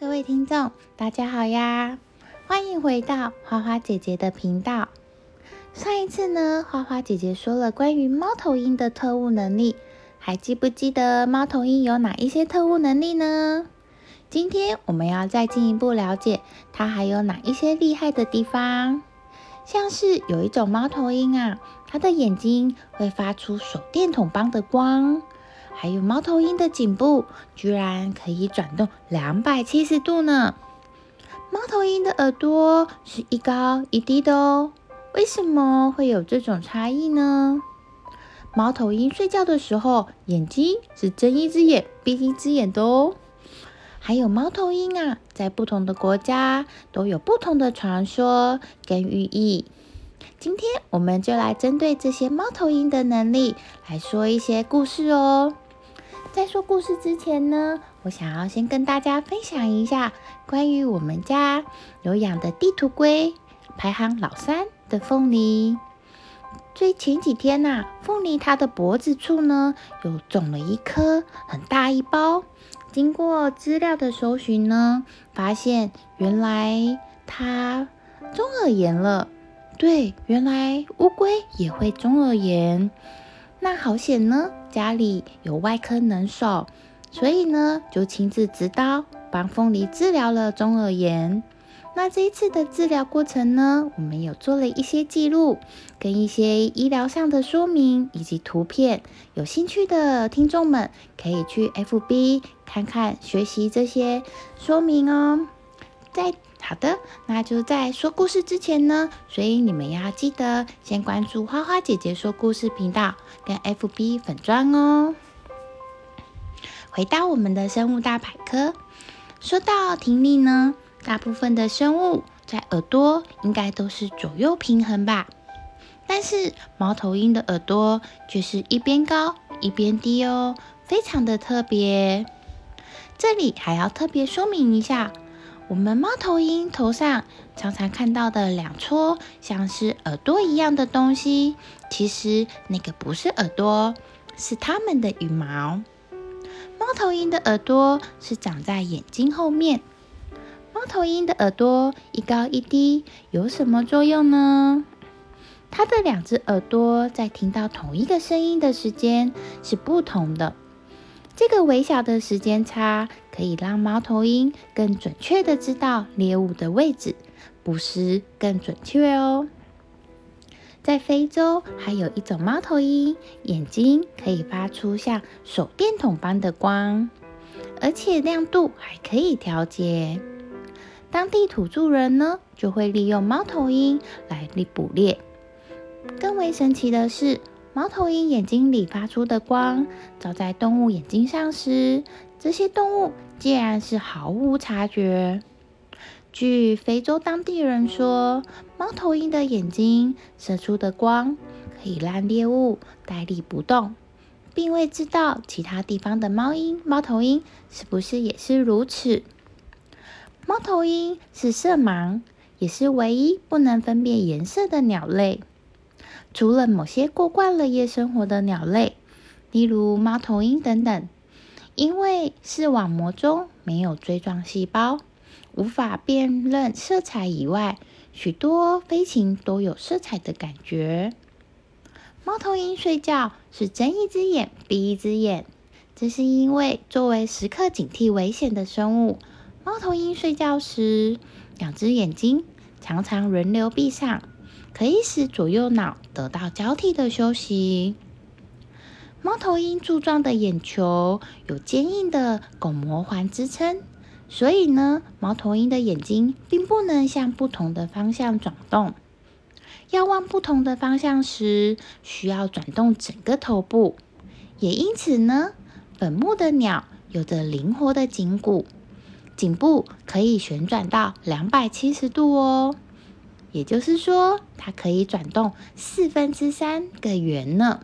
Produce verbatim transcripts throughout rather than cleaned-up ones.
各位听众，大家好呀！欢迎回到花花姐姐的频道。上一次呢，花花姐姐说了关于猫头鹰的特务能力，还记不记得猫头鹰有哪一些特务能力呢？今天我们要再进一步了解它还有哪一些厉害的地方。像是有一种猫头鹰啊，它的眼睛会发出手电筒般的光，还有猫头鹰的颈部居然可以转动两百七十度呢。猫头鹰的耳朵是一高一低的哦，为什么会有这种差异呢？猫头鹰睡觉的时候，眼睛是睁一只眼闭一只眼的哦。还有猫头鹰啊，在不同的国家都有不同的传说跟寓意。今天我们就来针对这些猫头鹰的能力来说一些故事哦。在说故事之前呢，我想要先跟大家分享一下关于我们家有养的地图龟，排行老三的凤梨。最前几天呐、啊，凤梨它的脖子处呢有肿了一颗很大一包。经过资料的搜寻呢，发现原来它中耳炎了。对，原来乌龟也会中耳炎。那好险呢，家里有外科能手，所以呢就亲自执刀帮凤梨治疗了中耳炎。那这一次的治疗过程呢，我们有做了一些记录，跟一些医疗上的说明以及图片，有兴趣的听众们可以去 F B 看看，学习这些说明哦。在好的，那就在说故事之前呢，所以你们要记得先关注花花姐姐说故事频道跟 F B 粉专哦。回到我们的生物大百科，说到听力呢，大部分的生物在耳朵应该都是左右平衡吧，但是猫头鹰的耳朵却是一边高一边低哦，非常的特别。这里还要特别说明一下，我们猫头鹰头上常常看到的两撮像是耳朵一样的东西，其实那个不是耳朵，是它们的羽毛。猫头鹰的耳朵是长在眼睛后面。猫头鹰的耳朵一高一低有什么作用呢？它的两只耳朵在听到同一个声音的时间是不同的，这个微小的时间差可以让猫头鹰更准确的知道猎物的位置，捕食更准确哦。在非洲还有一种猫头鹰，眼睛可以发出像手电筒般的光，而且亮度还可以调节。当地土著人呢，就会利用猫头鹰来捕猎。更为神奇的是，猫头鹰眼睛里发出的光照在动物眼睛上时，这些动物竟然是毫无察觉。据非洲当地人说，猫头鹰的眼睛射出的光可以让猎物呆立不动，并未知道其他地方的猫鹰、猫头鹰是不是也是如此。猫头鹰是色盲，也是唯一不能分辨颜色的鸟类。除了某些过惯了夜生活的鸟类，例如猫头鹰等等，因为视网膜中没有锥状细胞，无法辨认色彩以外，许多飞禽都有色彩的感觉。猫头鹰睡觉是睁一只眼闭一只眼，这是因为作为时刻警惕危险的生物，猫头鹰睡觉时，两只眼睛常常轮流闭上，可以使左右脑得到交替的休息。猫头鹰柱状的眼球有坚硬的巩膜环支撑，所以呢，猫头鹰的眼睛并不能向不同的方向转动。要往不同的方向时，需要转动整个头部。也因此呢，本目的鸟有着灵活的颈骨。颈部可以旋转到两百七十度哦，也就是说它可以转动四分之三个圆呢。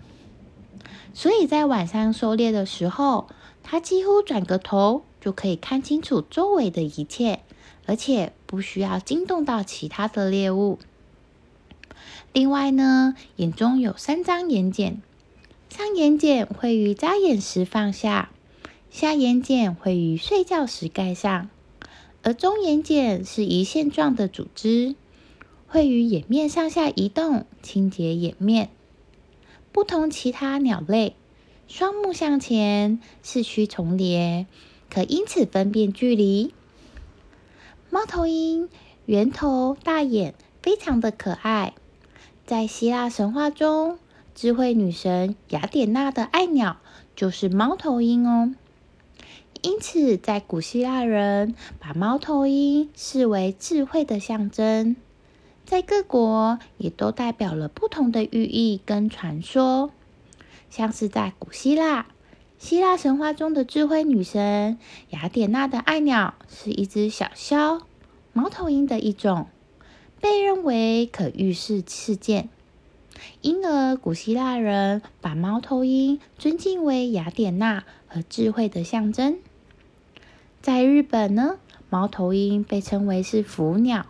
所以在晚上狩猎的时候，它几乎转个头就可以看清楚周围的一切，而且不需要惊动到其他的猎物。另外呢，眼中有三张眼睑，上眼睑会于眨眼时放下，下眼睑会于睡觉时盖上，而中眼睑是一线状的组织，会与眼面上下移动，清洁眼面。不同其他鸟类，双目向前，四须重叠，可因此分辨距离。猫头鹰圆头大眼，非常的可爱。在希腊神话中，智慧女神雅典娜的爱鸟就是猫头鹰哦。因此，在古希腊人把猫头鹰视为智慧的象征，在各国也都代表了不同的寓意跟传说。像是在古希腊，希腊神话中的智慧女神雅典娜的爱鸟是一只小枭，猫头鹰的一种，被认为可预示事件，因而古希腊人把猫头鹰尊敬为雅典娜和智慧的象征。在日本呢，猫头鹰被称为是福鸟，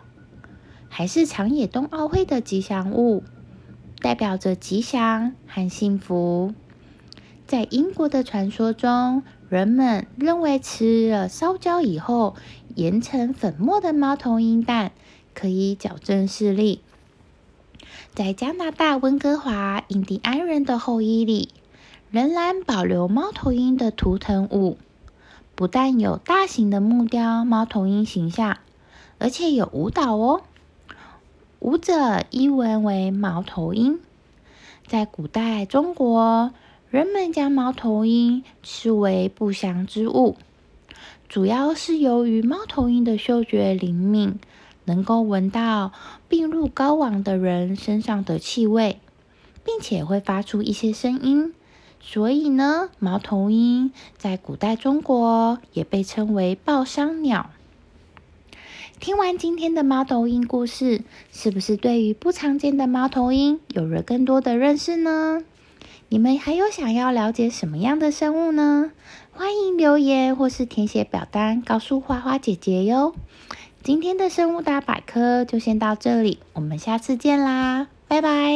还是长野冬奥会的吉祥物，代表着吉祥和幸福。在英国的传说中，人们认为吃了烧焦以后研成粉末的猫头鹰蛋可以矫正视力。在加拿大温哥华印第安人的后裔里，仍然保留猫头鹰的图腾物，不但有大型的木雕猫头鹰形象，而且有舞蹈哦。舞者译文为猫头鹰。在古代中国，人们将猫头鹰视为不祥之物，主要是由于猫头鹰的嗅觉灵敏，能够闻到病入膏肓的人身上的气味，并且会发出一些声音，所以呢，猫头鹰在古代中国也被称为报丧鸟。听完今天的猫头鹰故事，是不是对于不常见的猫头鹰有了更多的认识呢？你们还有想要了解什么样的生物呢？欢迎留言或是填写表单告诉花花姐姐哟。今天的生物大百科就先到这里，我们下次见啦，拜拜。